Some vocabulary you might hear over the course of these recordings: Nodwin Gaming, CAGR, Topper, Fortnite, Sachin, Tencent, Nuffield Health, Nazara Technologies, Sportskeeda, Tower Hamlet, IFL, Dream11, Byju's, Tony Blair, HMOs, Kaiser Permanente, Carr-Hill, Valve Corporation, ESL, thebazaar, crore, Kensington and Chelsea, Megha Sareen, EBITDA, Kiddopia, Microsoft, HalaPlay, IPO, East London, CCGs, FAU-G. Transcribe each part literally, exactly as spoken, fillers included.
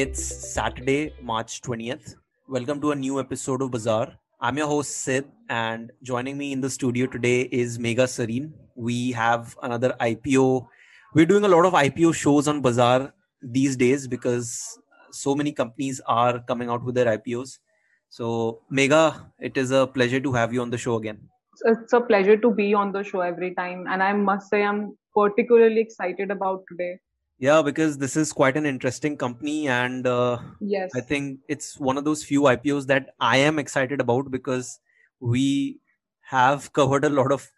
It's Saturday, March twentieth. Welcome to a new episode of Bazaar. I'm your host Sid, and joining me in the studio today is Megha Sareen. We have another I P O. We're doing a lot of I P O shows on Bazaar these days because so many companies are coming out with their I P Os. So Megha, it is a pleasure to have you on the show again. It's a pleasure to be on the show every time. And I must say I'm particularly excited about today. Yeah, because this is quite an interesting company, and uh, yes. I think it's one of those few I P Os that I am excited about because we have covered a lot of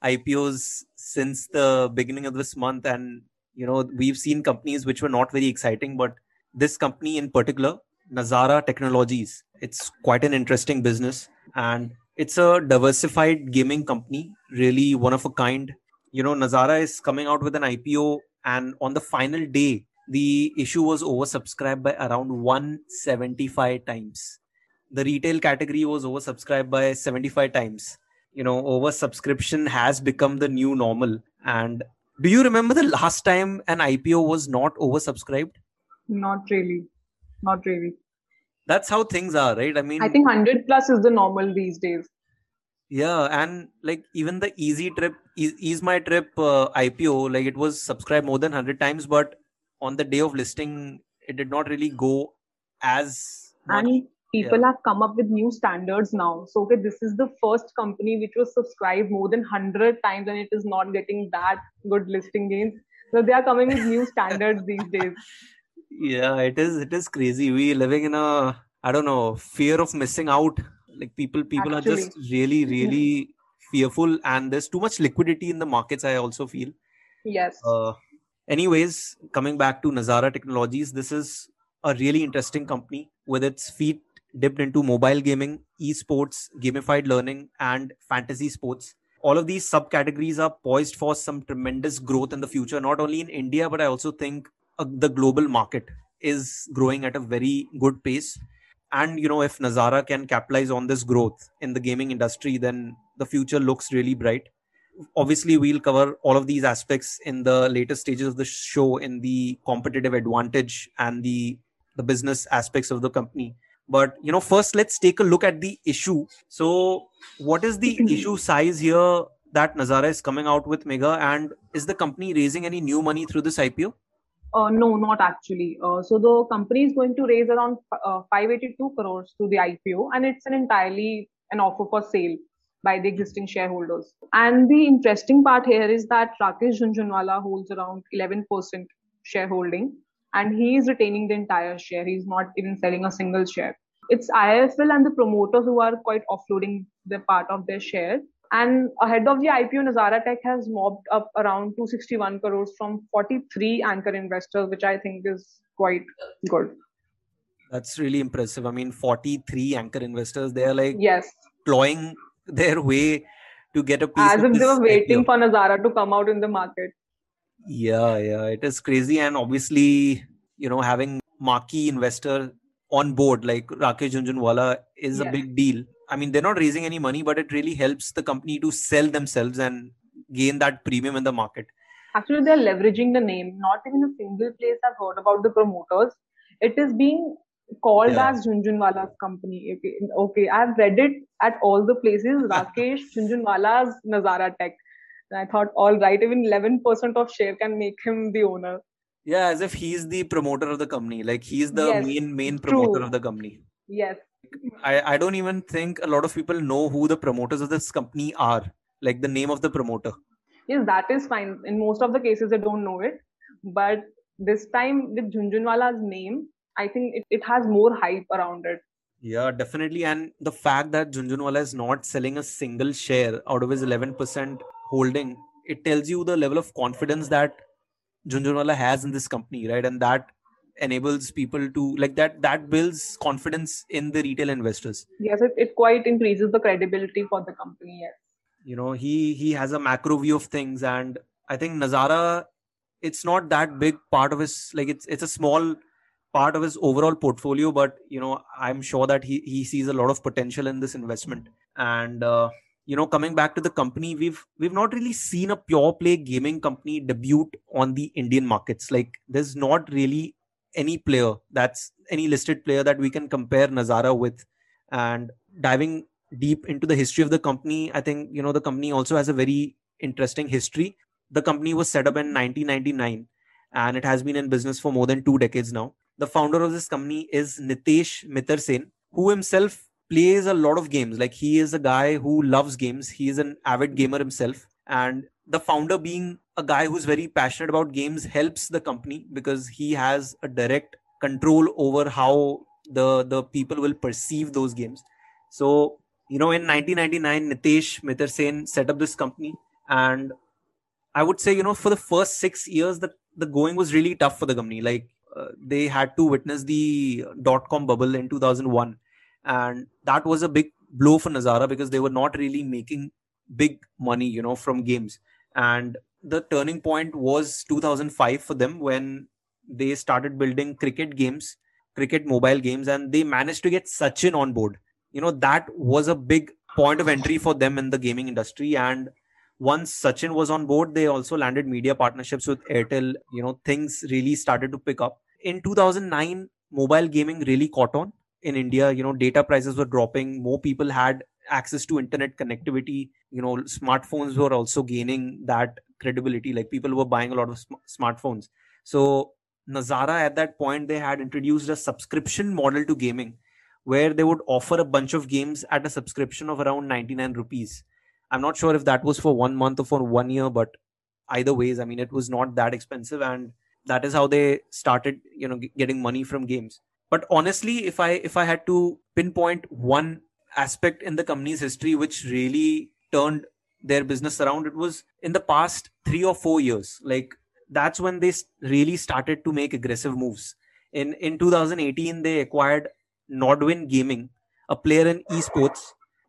I P Os since the beginning of this month, and you know we've seen companies which were not very exciting, but this company in particular, Nazara Technologies, it's quite an interesting business, and it's a diversified gaming company, really one of a kind. You know, Nazara is coming out with an I P O. And on the final day, the issue was oversubscribed by around one hundred seventy-five times. The retail category was oversubscribed by seventy-five times. You know, oversubscription has become the new normal. And do you remember the last time an I P O was not oversubscribed? Not really. Not really. That's how things are, right? I mean, I think one hundred plus is the normal these days. Yeah, and like even the Easy Trip, e- Ease My Trip uh, I P O, like it was subscribed more than one hundred times, but on the day of listing, it did not really go as much. And people yeah. have come up with new standards now. So, okay, this is the first company which was subscribed more than one hundred times and it is not getting that good listing gains. So, they are coming with new standards these days. Yeah, it is, it is crazy. We're living in a, I don't know, fear of missing out. Like people, people Actually. are just really, really fearful, and there's too much liquidity in the markets, I also feel. Yes. Uh, anyways, coming back to Nazara Technologies, this is a really interesting company with its feet dipped into mobile gaming, esports, gamified learning, and fantasy sports. All of these subcategories are poised for some tremendous growth in the future, not only in India, but I also think uh, the global market is growing at a very good pace. And, you know, if Nazara can capitalize on this growth in the gaming industry, then the future looks really bright. Obviously, we'll cover all of these aspects in the later stages of the show in the competitive advantage and the, the business aspects of the company. But, you know, first, let's take a look at the issue. So what is the issue size here that Nazara is coming out with, Megha? And is the company raising any new money through this I P O? Uh, no, not actually. Uh, so the company is going to raise around uh, five hundred eighty-two crores through the I P O, and it's an entirely an offer for sale by the existing shareholders. And the interesting part here is that Rakesh Jhunjhunwala holds around eleven percent shareholding, and he is retaining the entire share. He's not even selling a single share. It's I F L and the promoters who are quite offloading their part of their share. And ahead of the I P O, Nazara Tech has mobbed up around two hundred sixty-one crores from forty-three anchor investors, which I think is quite good. That's really impressive. I mean, forty-three anchor investors, they are like yes. clawing their way to get a piece. As if they were waiting I P O. For Nazara to come out in the market. Yeah, yeah, it is crazy. And obviously, you know, having marquee investor on board like Rakesh Jhunjhunwala is yes. a big deal. I mean, they're not raising any money, but it really helps the company to sell themselves and gain that premium in the market. Actually, they're leveraging the name. Not even a single place I've heard about the promoters. It is being called yeah. as Jhunjhunwala's company. Okay. okay, I've read it at all the places. Rakesh Jhunjhunwala's Nazara Tech. And I thought, all right, even eleven percent of share can make him the owner. Yeah, as if he's the promoter of the company. Like he's the yes, main, main promoter true. Of the company. Yes. I, I don't even think a lot of people know who the promoters of this company are, like the name of the promoter. Yes, that is fine. In most of the cases, they don't know it. But this time with Jhunjhunwala's name, I think it, it has more hype around it. Yeah, definitely. And the fact that Jhunjhunwala is not selling a single share out of his eleven percent holding, it tells you the level of confidence that Jhunjhunwala has in this company, right? And that enables people to like that that builds confidence in the retail investors. Yes, it, it quite increases the credibility for the company. Yes, you know, he he has a macro view of things, and I think Nazara, it's not that big part of his, like it's it's a small part of his overall portfolio, but you know, I'm sure that he he sees a lot of potential in this investment. And uh, you know, coming back to the company, we've we've not really seen a pure play gaming company debut on the Indian markets. Like there's not really any player, that's any listed player that we can compare Nazara with. And diving deep into the history of the company, I think, you know, the company also has a very interesting history. The company was set up in nineteen ninety-nine and it has been in business for more than two decades now. The founder of this company is Nitish Mittersain, who himself plays a lot of games. Like, he is a guy who loves games. He is an avid gamer himself. And the founder, being a guy who's very passionate about games, helps the company because he has a direct control over how the, the people will perceive those games. So, you know, in nineteen ninety-nine, Nitish Mittersain set up this company. And I would say, you know, for the first six years, the, the going was really tough for the company. Like, uh, they had to witness the dot-com bubble in two thousand one. And that was a big blow for Nazara because they were not really making big money, you know, from games. And the turning point was two thousand five for them, when they started building cricket games, cricket mobile games, and they managed to get Sachin on board. You know, that was a big point of entry for them in the gaming industry. And once Sachin was on board, they also landed media partnerships with Airtel. You know, things really started to pick up. In two thousand nine, mobile gaming really caught on in India. You know, data prices were dropping. More people had access to internet connectivity. You know, smartphones were also gaining that credibility. Like, people were buying a lot of sm- smartphones. So Nazara, at that point, they had introduced a subscription model to gaming, where they would offer a bunch of games at a subscription of around ninety-nine rupees. I'm not sure if that was for one month or for one year, but either ways, I mean, it was not that expensive. And that is how they started, you know, g- getting money from games. But honestly, if I, if I had to pinpoint one aspect in the company's history which really turned their business around, it was in the past three or four years. Like, that's when they really started to make aggressive moves. In, in two thousand eighteen, they acquired Nodwin Gaming, a player in esports.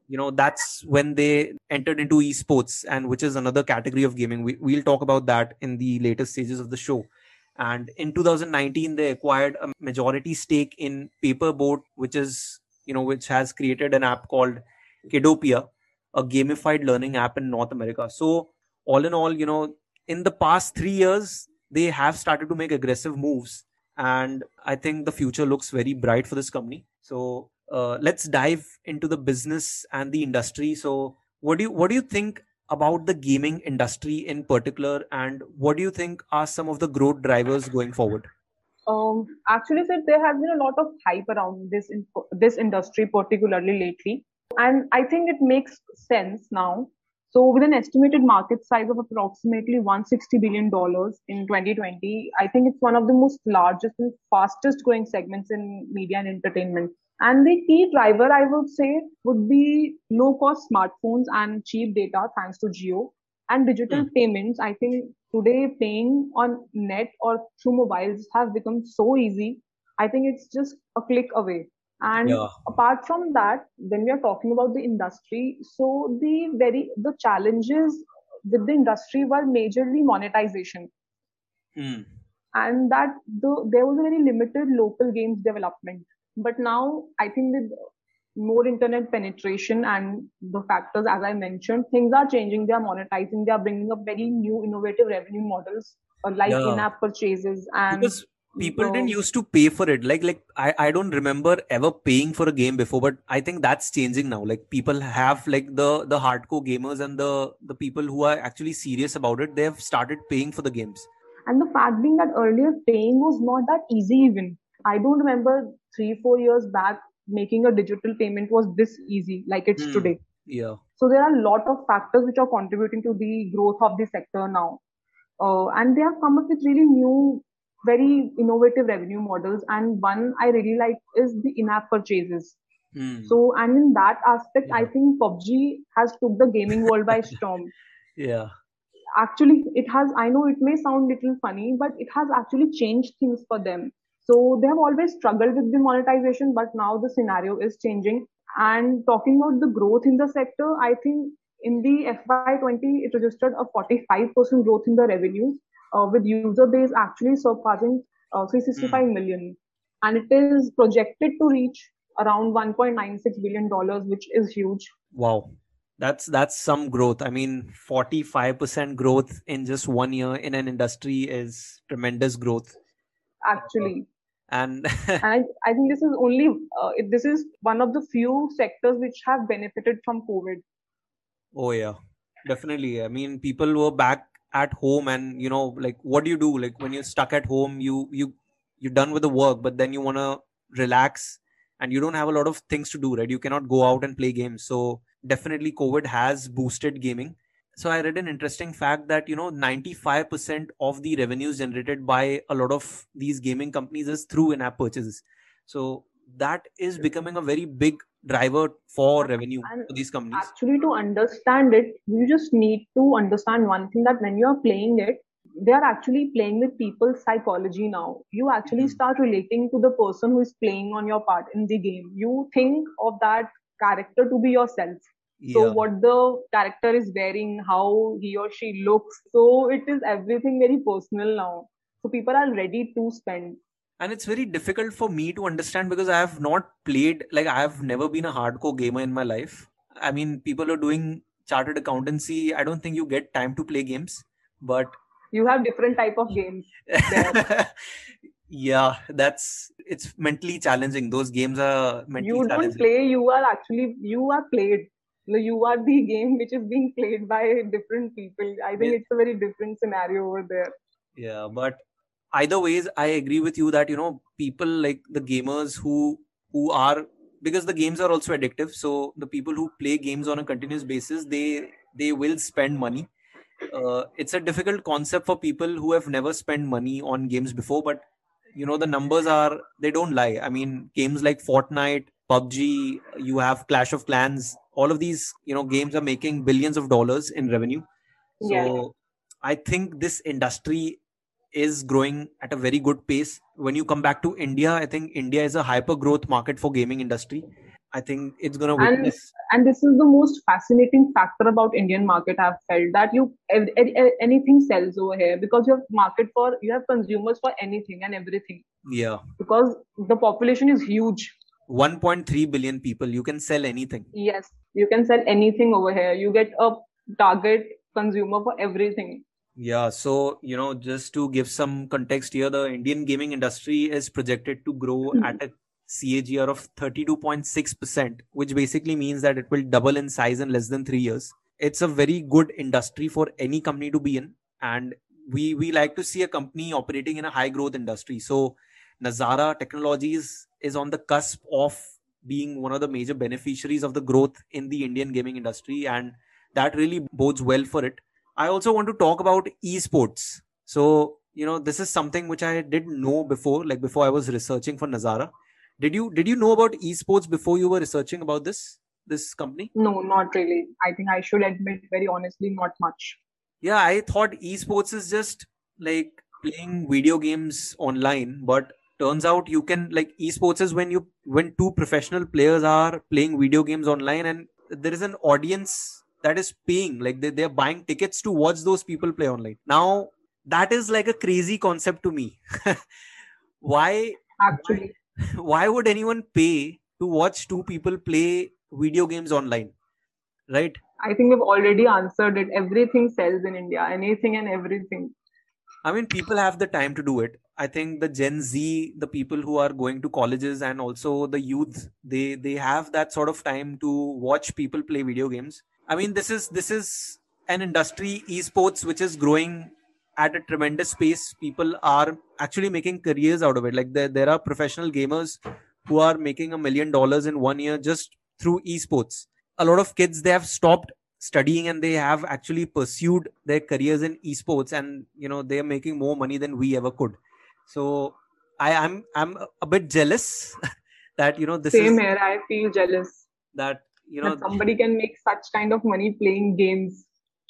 You know, that's when they entered into esports, and which is another category of gaming. We, we'll talk about that in the later stages of the show. And in two thousand nineteen, they acquired a majority stake in Paperboat, which is, you know, which has created an app called Kiddopia, a gamified learning app in North America. So all in all, you know, in the past three years, they have started to make aggressive moves. And I think the future looks very bright for this company. So uh, let's dive into the business and the industry. So what do you, what do you think about the gaming industry in particular? And what do you think are some of the growth drivers going forward? Um, actually, sir, there has been a lot of hype around this, in, this industry, particularly lately. And I think it makes sense now. So with an estimated market size of approximately one hundred sixty billion dollars in twenty twenty, I think it's one of the most largest and fastest growing segments in media and entertainment. And the key driver, I would say, would be low cost smartphones and cheap data thanks to Jio and digital mm. payments. I think today paying on net or through mobiles has become so easy. I think it's just a click away. And yeah. apart from that, when we are talking about the industry, so the very the challenges with the industry were majorly monetization. Mm. And that the, there was a very limited local games development. But now I think with more internet penetration and the factors, as I mentioned, things are changing. They are monetizing. They are bringing up very new innovative revenue models, like yeah. in-app purchases. And because people didn't used to pay for it. Like, like I, I don't remember ever paying for a game before, but I think that's changing now. Like, people have, like, the, the hardcore gamers and the, the people who are actually serious about it, they have started paying for the games. And the fact being that earlier paying was not that easy even. I don't remember three, four years back making a digital payment was this easy like it's mm, today. Yeah. So there are a lot of factors which are contributing to the growth of the sector now. Uh, and they have come up with really new, very innovative revenue models. And one I really like is the in-app purchases. Mm. So, and in that aspect, yeah. I think P U B G has took the gaming world by storm. Yeah. Actually, it has, I know it may sound a little funny, but it has actually changed things for them. So they have always struggled with the monetization, but now the scenario is changing. And talking about the growth in the sector, I think in the F Y twenty, it registered a forty-five percent growth in the revenues, uh, with user base actually surpassing uh, three hundred sixty-five million. And it is projected to reach around one point nine six billion dollars, which is huge. Wow. That's, that's some growth. I mean, forty-five percent growth in just one year in an industry is tremendous growth. Actually. And, and I, I think this is only, uh, this is one of the few sectors which have benefited from COVID. Oh yeah, definitely. I mean, people were back at home and, you know, like, what do you do? Like, when you're stuck at home, you, you, you're done with the work, but then you want to relax and you don't have a lot of things to do, right? You cannot go out and play games. So definitely COVID has boosted gaming. So I read an interesting fact that, you know, ninety-five percent of the revenues generated by a lot of these gaming companies is through in-app purchases. So that is becoming a very big driver for revenue and for these companies. Actually, to understand it, you just need to understand one thing, that when you're playing it, they are actually playing with people's psychology now. You actually mm-hmm. start relating to the person who is playing on your part in the game. You think of that character to be yourself. Yeah. So what the character is wearing, how he or she looks. So it is everything very personal now. So people are ready to spend. And it's very difficult for me to understand because I have not played, like I have never been a hardcore gamer in my life. I mean, people are doing chartered accountancy. I don't think you get time to play games, but you have different type of games. Yeah, that's, it's mentally challenging. Those games are mentally challenging. You don't challenging. play, you are actually, you are played. You are the game which is being played by different people. I think yeah. it's a very different scenario over there. Yeah, but either ways, I agree with you that, you know, people like the gamers who who are, because the games are also addictive. So the people who play games on a continuous basis, they they will spend money. Uh, it's a difficult concept for people who have never spent money on games before. But, you know, the numbers are, they don't lie. I mean, games like Fortnite, P U B G, you have Clash of Clans. All of these, you know, games are making billions of dollars in revenue. So yeah. I think this industry is growing at a very good pace. When you come back to India, I think India is a hyper growth market for gaming industry. I think it's going to witness. And, and this is the most fascinating factor about Indian market. I've felt that you anything sells over here because you have market for, you have consumers for anything and everything. Yeah. Because the population is huge. one point three billion people. You can sell anything. Yes, you can sell anything over here. You get a target consumer for everything. Yeah. So, you know, just to give some context here, the Indian gaming industry is projected to grow mm-hmm. at a C A G R of thirty-two point six percent, which basically means that it will double in size in less than three years. It's a very good industry for any company to be in. And we, we like to see a company operating in a high growth industry. So Nazara Technologies is on the cusp of being one of the major beneficiaries of the growth in the Indian gaming industry. And that really bodes well for it. I also want to talk about esports. So, you know, this is something which I didn't know before, like before I was researching for Nazara. Did you did you know about esports before you were researching about this, this company? No, not really. I think I should admit very honestly, not much. Yeah, I thought esports is just like playing video games online, but turns out you can, like, esports is when you when two professional players are playing video games online and there is an audience that is paying, like they, they're buying tickets to watch those people play online. Now, that is like a crazy concept to me. Why? Actually. Why would anyone pay to watch two people play video games online, right? I think we've already answered it. Everything sells in India, anything and everything. I mean, people have the time to do it. I think the Gen Z, the people who are going to colleges and also the youth, they, they have that sort of time to watch people play video games. I mean, this is, this is an industry, esports, which is growing at a tremendous pace. People are actually making careers out of it. Like there, there are professional gamers who are making a million dollars in one year just through esports. A lot of kids, they have stopped studying and they have actually pursued their careers in esports and, you know, they are making more money than we ever could. So I am, I'm, I'm a bit jealous that, you know, this Same is... Same here. I feel jealous that, you know, that somebody can make such kind of money playing games.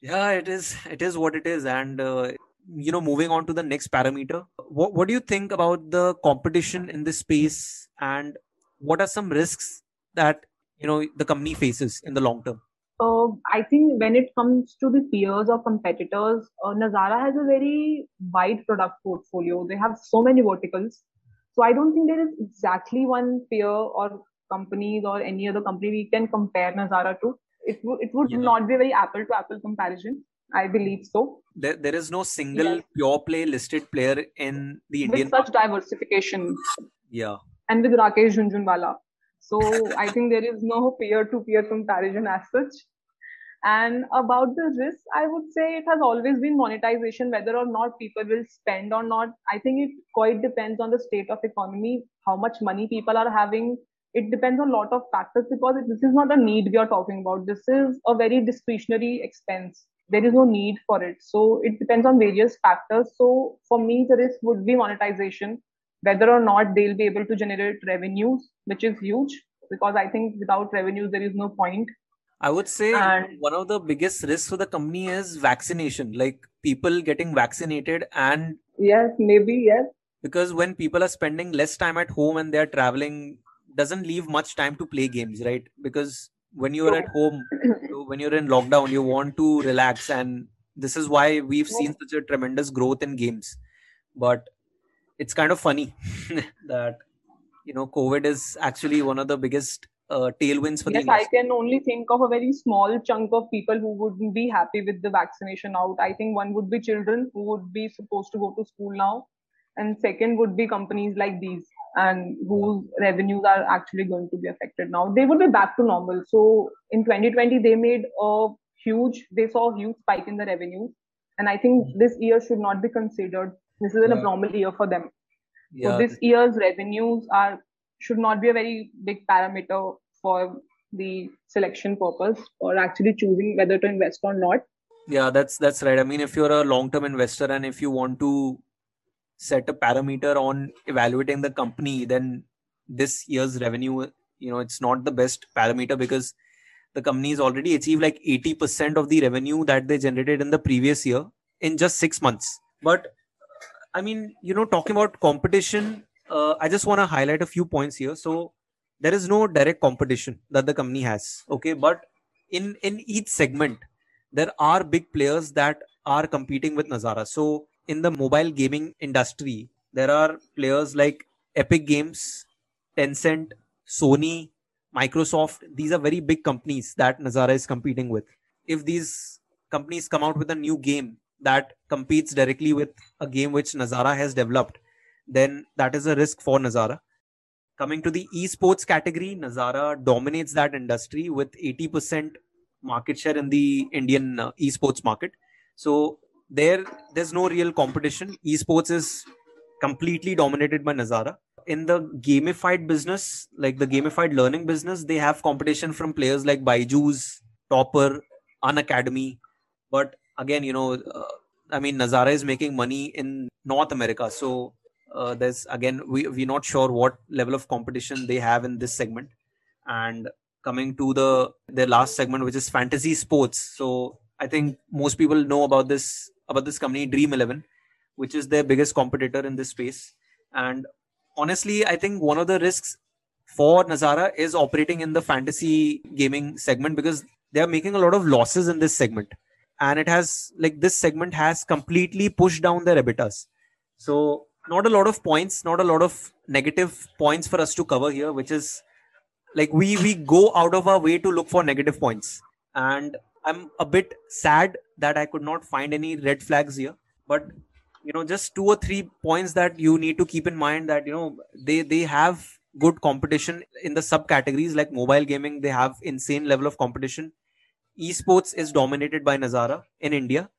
Yeah, it is. It is what it is. And, uh, you know, moving on to the next parameter, what, what do you think about the competition in this space and what are some risks that, you know, the company faces in the long term? Uh, I think when it comes to the peers or competitors, uh, Nazara has a very wide product portfolio. They have so many verticals. So I don't think there is exactly one peer or companies or any other company we can compare Nazara to. It, w- it would yeah. not be a very apple to apple comparison. I believe so. There, there is no single yes. pure play listed player in the Indian with such market. Diversification. Yeah. And with Rakesh Jhunjhunwala. So I think there is no peer-to-peer comparison as such. And about the risk, I would say it has always been monetization, whether or not people will spend or not. I think it quite depends on the state of economy, how much money people are having. It depends on a lot of factors because it, this is not a need we are talking about. This is a very discretionary expense. There is no need for it. So it depends on various factors. So for me, the risk would be monetization, whether or not they'll be able to generate revenues, which is huge because I think without revenues, there is no point. I would say and one of the biggest risks for the company is vaccination, like people getting vaccinated and... Yes, maybe, yes. Because when people are spending less time at home and they're traveling, doesn't leave much time to play games, right? Because when you're at home, when you're in lockdown, you want to relax. And this is why we've seen such a tremendous growth in games. But it's kind of funny that, you know, COVID is actually one of the biggest Uh, tailwinds for yes, the industry. I can only think of a very small chunk of people who wouldn't be happy with the vaccination out. I think one would be children who would be supposed to go to school now, and second would be companies like these and whose revenues are actually going to be affected now. They would be back to normal. So in twenty twenty, they made a huge, they saw a huge spike in the revenue, and I think mm-hmm. this year should not be considered. This is an yeah. abnormal year for them. Yeah. So this year's revenues are should not be a very big parameter for the selection purpose or actually choosing whether to invest or not. Yeah, that's that's right. I mean, if you're a long-term investor and if you want to set a parameter on evaluating the company, then this year's revenue, you know, it's not the best parameter because the company has already achieved like eighty percent of the revenue that they generated in the previous year in just six months. But I mean, you know, talking about competition, Uh, I just want to highlight a few points here. So there is no direct competition that the company has. Okay. But in, in each segment, there are big players that are competing with Nazara. So in the mobile gaming industry, there are players like Epic Games, Tencent, Sony, Microsoft. These are very big companies that Nazara is competing with. If these companies come out with a new game that competes directly with a game which Nazara has developed, then that is a risk for Nazara. Coming to the esports category, Nazara dominates that industry with eighty percent market share in the Indian uh, esports market. So there, there's no real competition. Esports is completely dominated by Nazara. In the gamified business, like the gamified learning business, they have competition from players like Byju's, Topper, Unacademy. But again, you know, uh, I mean, Nazara is making money in North America. So Uh, there's again, we, we're not sure what level of competition they have in this segment. And coming to the their last segment, which is fantasy sports. So I think most people know about this about this company, Dream eleven, which is their biggest competitor in this space. And honestly, I think one of the risks for Nazara is operating in the fantasy gaming segment because they are making a lot of losses in this segment. And it has like this segment has completely pushed down their E B I T Da's. So not a lot of points, not a lot of negative points for us to cover here, which is like we we go out of our way to look for negative points. And I'm a bit sad that I could not find any red flags here. But, you know, just two or three points that you need to keep in mind that, you know, they, they have good competition in the subcategories like mobile gaming. They have insane level of competition. Esports is dominated by Nazara in India.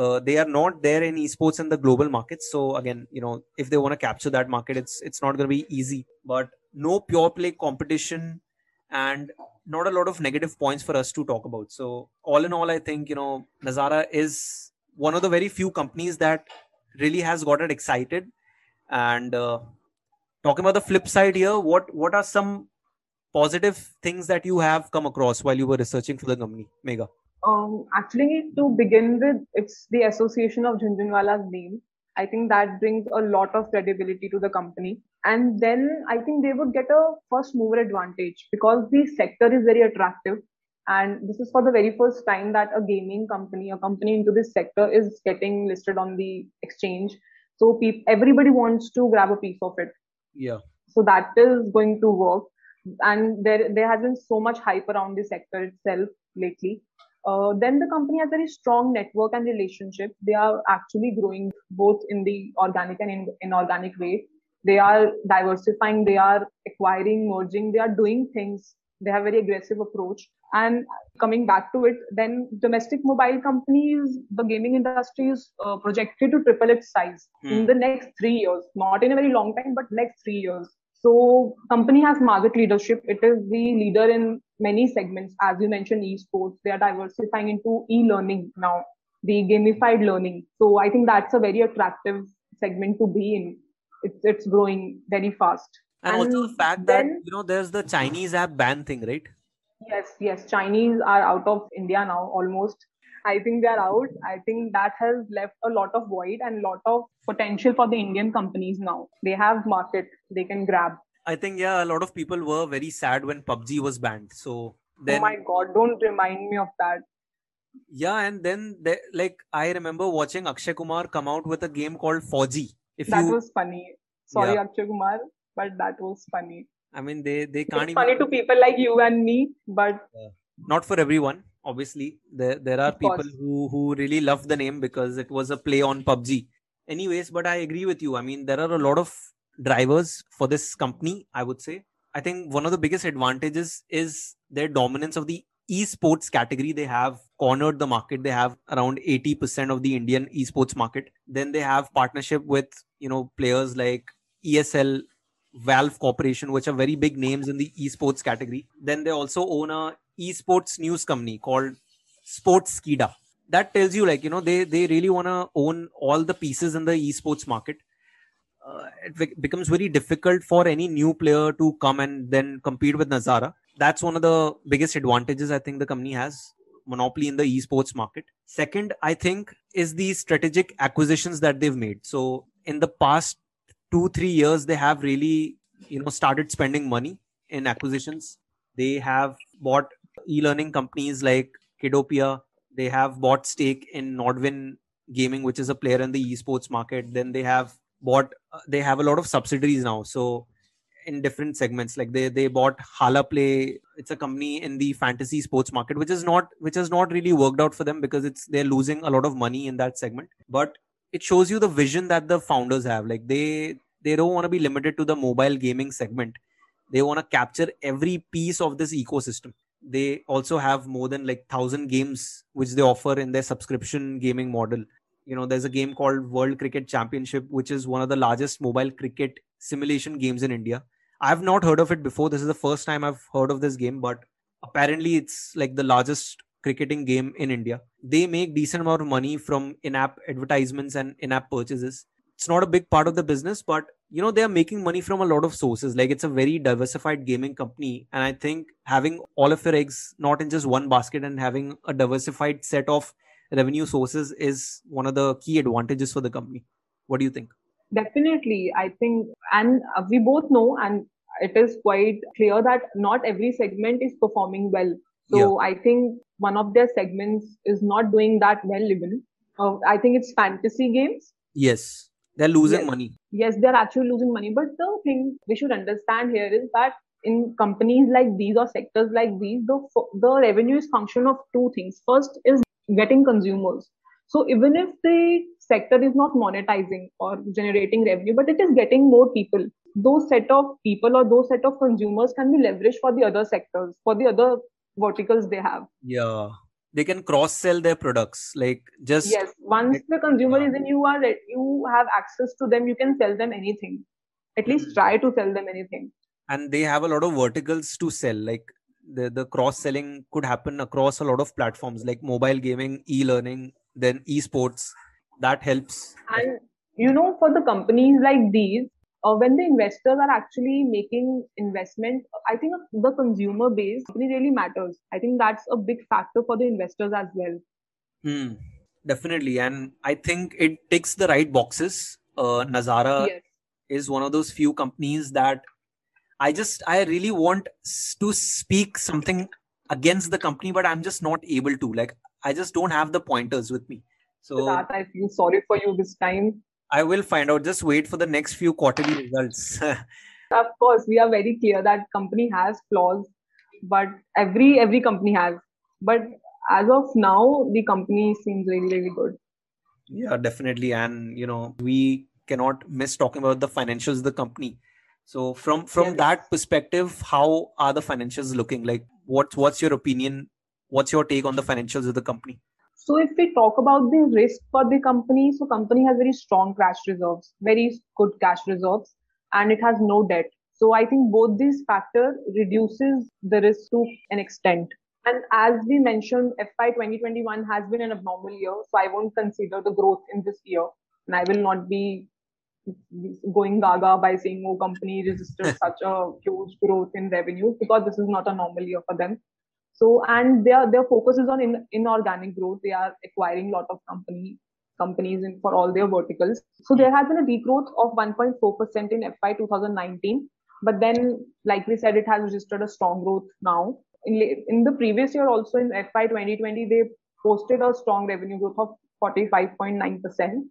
Uh, they are not there in esports in the global markets. So again, you know, if they want to capture that market, it's it's not going to be easy. But no pure play competition and not a lot of negative points for us to talk about. So all in all, I think, you know, Nazara is one of the very few companies that really has gotten excited. And uh, talking about the flip side here, what, what are some positive things that you have come across while you were researching for the company, Megha? Um, actually, to begin with, it's the association of Jhunjhunwala's name. I think that brings a lot of credibility to the company. And then I think they would get a first mover advantage because the sector is very attractive. And this is for the very first time that a gaming company, a company into this sector is getting listed on the exchange. So pe- everybody wants to grab a piece of it. Yeah. So that is going to work. And there, there has been so much hype around the sector itself lately. Uh, then the company has very strong network and relationships. They are actually growing both in the organic and in, inorganic way. They are diversifying, they are acquiring, merging, they are doing things. They have a very aggressive approach. And coming back to it, then domestic mobile companies, the gaming industry is uh, projected to triple its size hmm. in the next three years. Not in a very long time, but next three years. So company has market leadership. It is the leader in many segments. As you mentioned, esports, they are diversifying into e-learning now, the gamified learning. So I think that's a very attractive segment to be in. It's, it's growing very fast. And, and also the fact then, that, you know, there's the Chinese app ban thing, right? Yes, yes. Chinese are out of India now almost. I think they are out. I think that has left a lot of void and lot of potential for the Indian companies now. They have market they can grab. I think, yeah, a lot of people were very sad when P U B G was banned. So then, oh my God, don't remind me of that. Yeah, and then they, like I remember watching Akshay Kumar come out with a game called F A U G. If that you... was funny. Sorry, yeah. Akshay Kumar, but that was funny. I mean, they, they can't it's even... funny to people like you and me, but... Yeah. Not for everyone, obviously. There there are people who, who really love the name because it was a play on P U B G. Anyways, but I agree with you. I mean, there are a lot of drivers for this company, I would say. I think one of the biggest advantages is their dominance of the esports category. They have cornered the market. They have around eighty percent of the Indian esports market. Then they have partnership with, you know, players like E S L, Valve Corporation, which are very big names in the esports category. Then they also own a esports news company called Sportskeeda. That tells you, like, you know, they, they really want to own all the pieces in the esports market. Uh, it becomes very difficult for any new player to come and then compete with Nazara. That's one of the biggest advantages I think the company has, monopoly in the esports market. Second, I think, is the strategic acquisitions that they've made. So in the past two, three years, they have really, you know, started spending money in acquisitions. They have bought e-learning companies like Kiddopia. They have bought stake in Nodwin Gaming, which is a player in the esports market. Then they have bought, they have a lot of subsidiaries now. So in different segments, like they, they bought HalaPlay. It's a company in the fantasy sports market, which is not, which has not really worked out for them because it's, they're losing a lot of money in that segment. But it shows you the vision that the founders have. Like they, they don't want to be limited to the mobile gaming segment. They want to capture every piece of this ecosystem. They also have more than like thousand games, which they offer in their subscription gaming model. You know, there's a game called World Cricket Championship, which is one of the largest mobile cricket simulation games in India. I've not heard of it before. This is the first time I've heard of this game, but apparently it's like the largest cricketing game in India. They make decent amount of money from in-app advertisements and in-app purchases. It's not a big part of the business, but you know, they are making money from a lot of sources. Like it's a very diversified gaming company. And I think having all of your eggs, not in just one basket, and having a diversified set of revenue sources is one of the key advantages for the company. What do you think? Definitely. I think, and we both know, and it is quite clear that not every segment is performing well. So yeah. I think one of their segments is not doing that well even. Uh, I think it's fantasy games. Yes. They're losing yes. money. Yes, they're actually losing money. But the thing we should understand here is that in companies like these or sectors like these, the, the revenue is function of two things. First is getting consumers. So even if the sector is not monetizing or generating revenue, but it is getting more people, those set of people or those set of consumers can be leveraged for the other sectors, for the other verticals they have. Yeah. They can cross sell their products. Like just yes. Once it, the consumer yeah. is in, you are you have access to them. You can sell them anything. At least try to sell them anything. And they have a lot of verticals to sell. Like the the cross selling could happen across a lot of platforms, like mobile gaming, e-learning, then esports. That helps. And you know, for the companies like these, Uh, when the investors are actually making investment, I think the consumer base really matters. I think that's a big factor for the investors as well. Hmm, definitely. And I think it ticks the right boxes. Uh, Nazara yes. is one of those few companies that I just, I really want to speak something against the company, but I'm just not able to. Like, I just don't have the pointers with me. So Siddharth, I feel sorry for you this time. I will find out. Just wait for the next few quarterly results. Of course, we are very clear that company has flaws, but every every company has. But as of now, the company seems really, really good. Yeah, definitely. And, you know, we cannot miss talking about the financials of the company. So from, from yeah, that perspective, how are the financials looking? Like, what, what's your opinion? What's your take on the financials of the company? So if we talk about the risk for the company, so company has very strong cash reserves, very good cash reserves, and it has no debt. So I think both these factors reduces the risk to an extent. And as we mentioned, F Y twenty twenty-one has been an abnormal year. So I won't consider the growth in this year. And I will not be going gaga by saying, oh, company registered such a huge growth in revenue, because this is not a normal year for them. So, and their, their focus is on in, inorganic growth. They are acquiring a lot of company, companies in, for all their verticals. So there has been a degrowth of one point four percent in F Y twenty nineteen. But then, like we said, it has registered a strong growth now. In, in the previous year, also in F Y twenty twenty, they posted a strong revenue growth of forty-five point nine percent.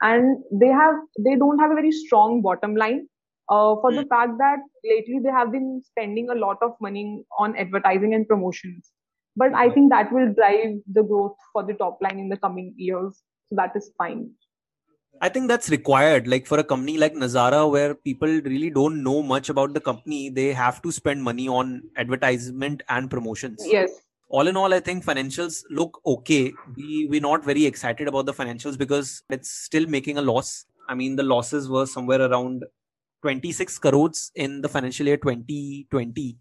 And they have they don't have a very strong bottom line. Uh, for the fact that lately they have been spending a lot of money on advertising and promotions. But I think that will drive the growth for the top line in the coming years. So that is fine. I think that's required. Like for a company like Nazara, where people really don't know much about the company, they have to spend money on advertisement and promotions. Yes. All in all, I think financials look okay. We, we're not very excited about the financials because it's still making a loss. I mean, the losses were somewhere around twenty-six crores in the financial year twenty twenty,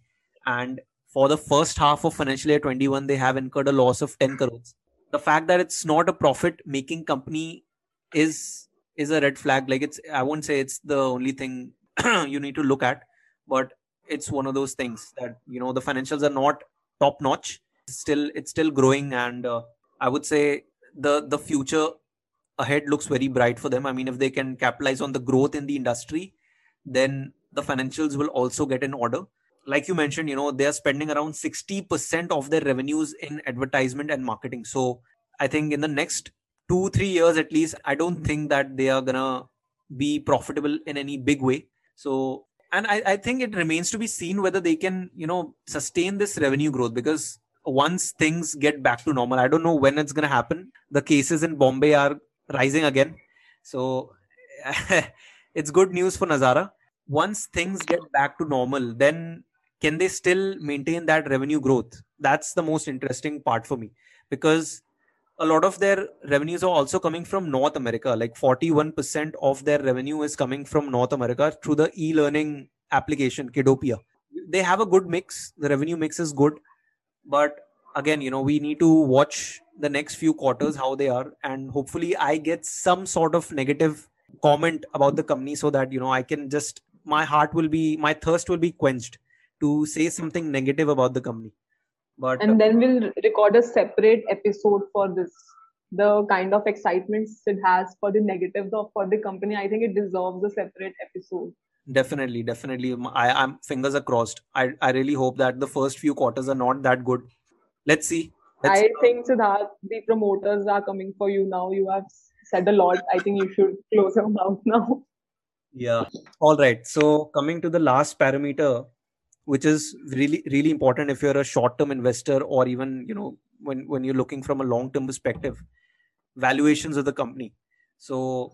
and for the first half of financial year twenty-one, they have incurred a loss of ten crores. The fact that it's not a profit making company is is a red flag. Like it's, I won't say it's the only thing you need to look at, but it's one of those things that, you know, the financials are not top notch. Still, it's still growing, and uh, I would say the the future ahead looks very bright for them. I mean, if they can capitalize on the growth in the industry, then the financials will also get in order. Like you mentioned, you know, they are spending around sixty percent of their revenues in advertisement and marketing. So I think in the next two, three years at least, I don't think that they are going to be profitable in any big way. So, and I, I think it remains to be seen whether they can, you know, sustain this revenue growth, because once things get back to normal, I don't know when it's going to happen. The cases in Bombay are rising again. So it's good news for Nazara. Once things get back to normal, then can they still maintain that revenue growth? That's the most interesting part for me, because a lot of their revenues are also coming from North America. Like forty-one percent of their revenue is coming from North America through the e-learning application, Kiddopia. They have a good mix. The revenue mix is good. But again, you know, we need to watch the next few quarters, how they are. And hopefully I get some sort of negative comment about the company so that, you know, I can just, my heart will be, my thirst will be quenched to say something negative about the company. But and then we'll record a separate episode for this. The kind of excitement it has for the negatives of for the company, I think it deserves a separate episode. Definitely, definitely. I, I'm fingers are crossed. I, I really hope that the first few quarters are not that good. Let's see. Let's I see. think, Siddharth, the promoters are coming for you now. You have said a lot. I think you should close your mouth now. Yeah. All right. So coming to the last parameter, which is really, really important if you're a short-term investor, or even, you know, when, when you're looking from a long-term perspective, valuations of the company. So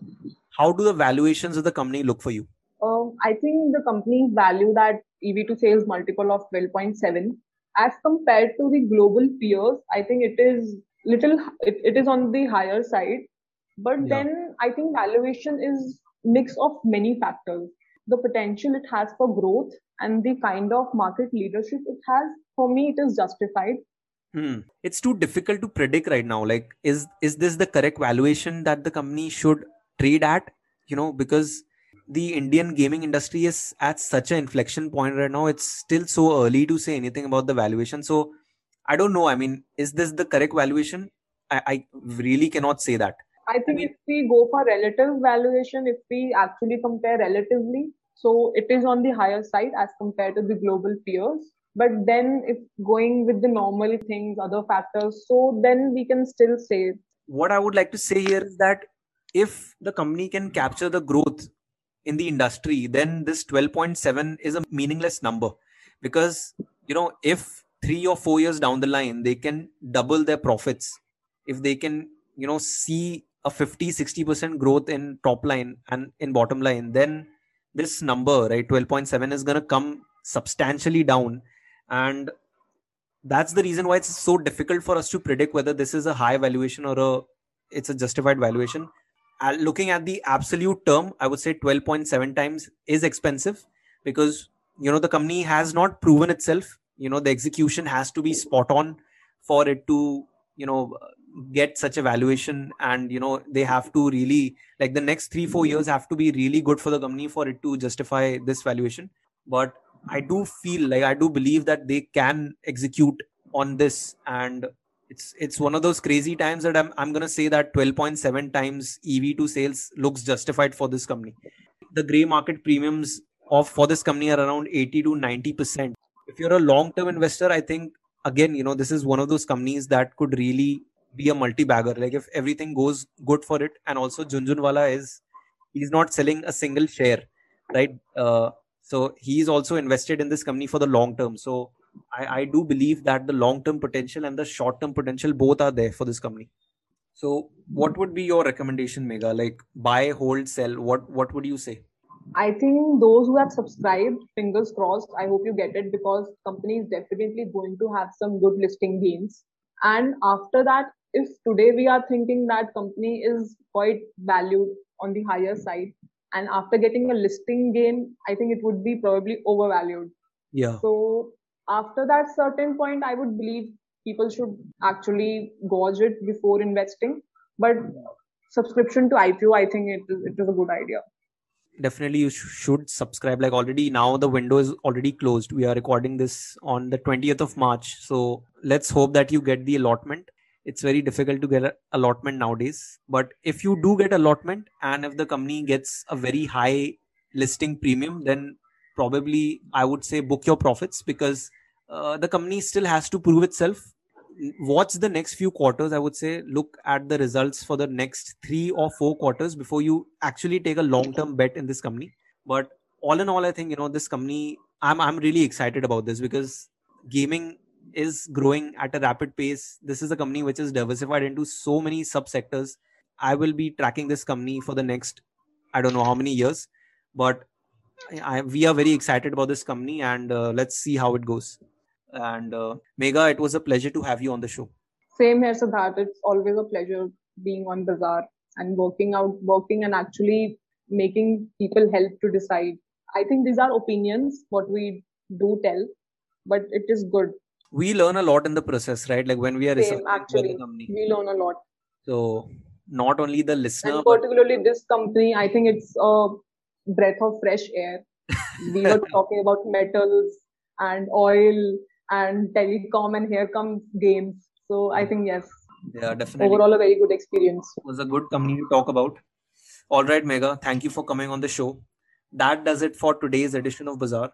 how do the valuations of the company look for you? Um, I think the company's valued at E V to sales multiple of twelve point seven. As compared to the global peers, I think it is little, it, it is on the higher side. But yeah. then I think valuation is mix of many factors. The potential it has for growth and the kind of market leadership it has, for me, it is justified. Hmm. It's too difficult to predict right now. Like, is, is this the correct valuation that the company should trade at? You know, because the Indian gaming industry is at such an inflection point right now. It's still so early to say anything about the valuation. So I don't know. I mean, is this the correct valuation? I, I really cannot say that. I think I mean, if we go for relative valuation, if we actually compare relatively, so it is on the higher side as compared to the global peers. But then if going with the normal things, other factors, so then we can still say. What I would like to say here is that if the company can capture the growth in the industry, then this twelve point seven is a meaningless number. Because, you know, if three or four years down the line, they can double their profits if they can, you know, see a fifty, sixty percent growth in top line and in bottom line, then this number, right, twelve point seven is going to come substantially down. And that's the reason why it's so difficult for us to predict whether this is a high valuation or a it's a justified valuation. Uh, looking at the absolute term, I would say twelve point seven times is expensive because, you know, the company has not proven itself. You know, the execution has to be spot on for it to, you know, get such a valuation. And, you know, they have to really, like, the next three, four years have to be really good for the company for it to justify this valuation. But I do feel like I do believe that they can execute on this. And it's it's one of those crazy times that I'm, I'm going to say that twelve point seven times E V to sales looks justified for this company. The gray market premiums of for this company are around eighty to ninety percent. If you're a long-term investor, I think, again, you know, this is one of those companies that could really be a multi-bagger. Like if everything goes good for it, and also Jhunjhunwala is, he's not selling a single share, right? Uh, so he's also invested in this company for the long term. So I, I do believe that the long-term potential and the short-term potential both are there for this company. So what would be your recommendation, Megha? Like buy, hold, sell, what, what would you say? I think those who have subscribed, fingers crossed, I hope you get it because company is definitely going to have some good listing gains. And after that, if today we are thinking that company is quite valued on the higher side, and after getting a listing gain, I think it would be probably overvalued. Yeah. So after that certain point, I would believe people should actually gauge it before investing. But subscription to I P O, I think it is, it is a good idea. Definitely you sh- should subscribe. Like already now the window is already closed. We are recording this on the twentieth of March. So let's hope that you get the allotment. It's very difficult to get an allotment nowadays. But if you do get allotment and if the company gets a very high listing premium, then probably I would say book your profits because uh, the company still has to prove itself. Watch the next few quarters, I would say. Look at the results for the next three or four quarters before you actually take a long-term bet in this company. But all in all, I think, you know, this company, I'm I'm really excited about this because gaming is growing at a rapid pace. This is a company which is diversified into so many subsectors. I will be tracking this company for the next, I don't know how many years, but I, we are very excited about this company and uh, let's see how it goes. And uh, Megha, it was a pleasure to have you on the show. Same here, Siddharth. It's always a pleasure being on Bazaar and working out, working and actually making people help to decide. I think these are opinions, what we do tell, but it is good. We learn a lot in the process, right? Like when we are Same, actually, we learn a lot. So not only the listener, and particularly but... this company, I think it's a breath of fresh air. We were talking about metals and oil and telecom, and here comes games. So I think, yes, yeah, definitely. Overall, a very good experience. It was a good company to talk about. All right, Megha, thank you for coming on the show. That does it for today's edition of Bazaar.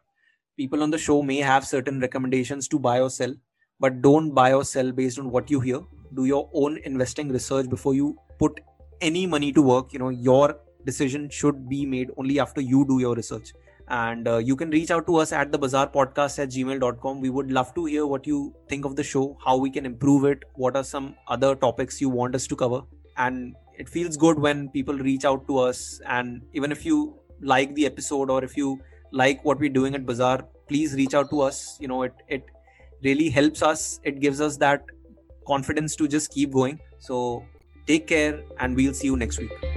People on the show may have certain recommendations to buy or sell, but don't buy or sell based on what you hear. Do your own investing research before you put any money to work. You know, your decision should be made only after you do your research. And uh, you can reach out to us at the bazaar podcast at gmail dot com. We would love to hear what you think of the show, how we can improve it, what are some other topics you want us to cover. And it feels good when people reach out to us. And even if you like the episode or if you like what we're doing at Bazaar, please reach out to us. You know, it, it really helps us. It gives us that confidence to just keep going. So take care and we'll see you next week.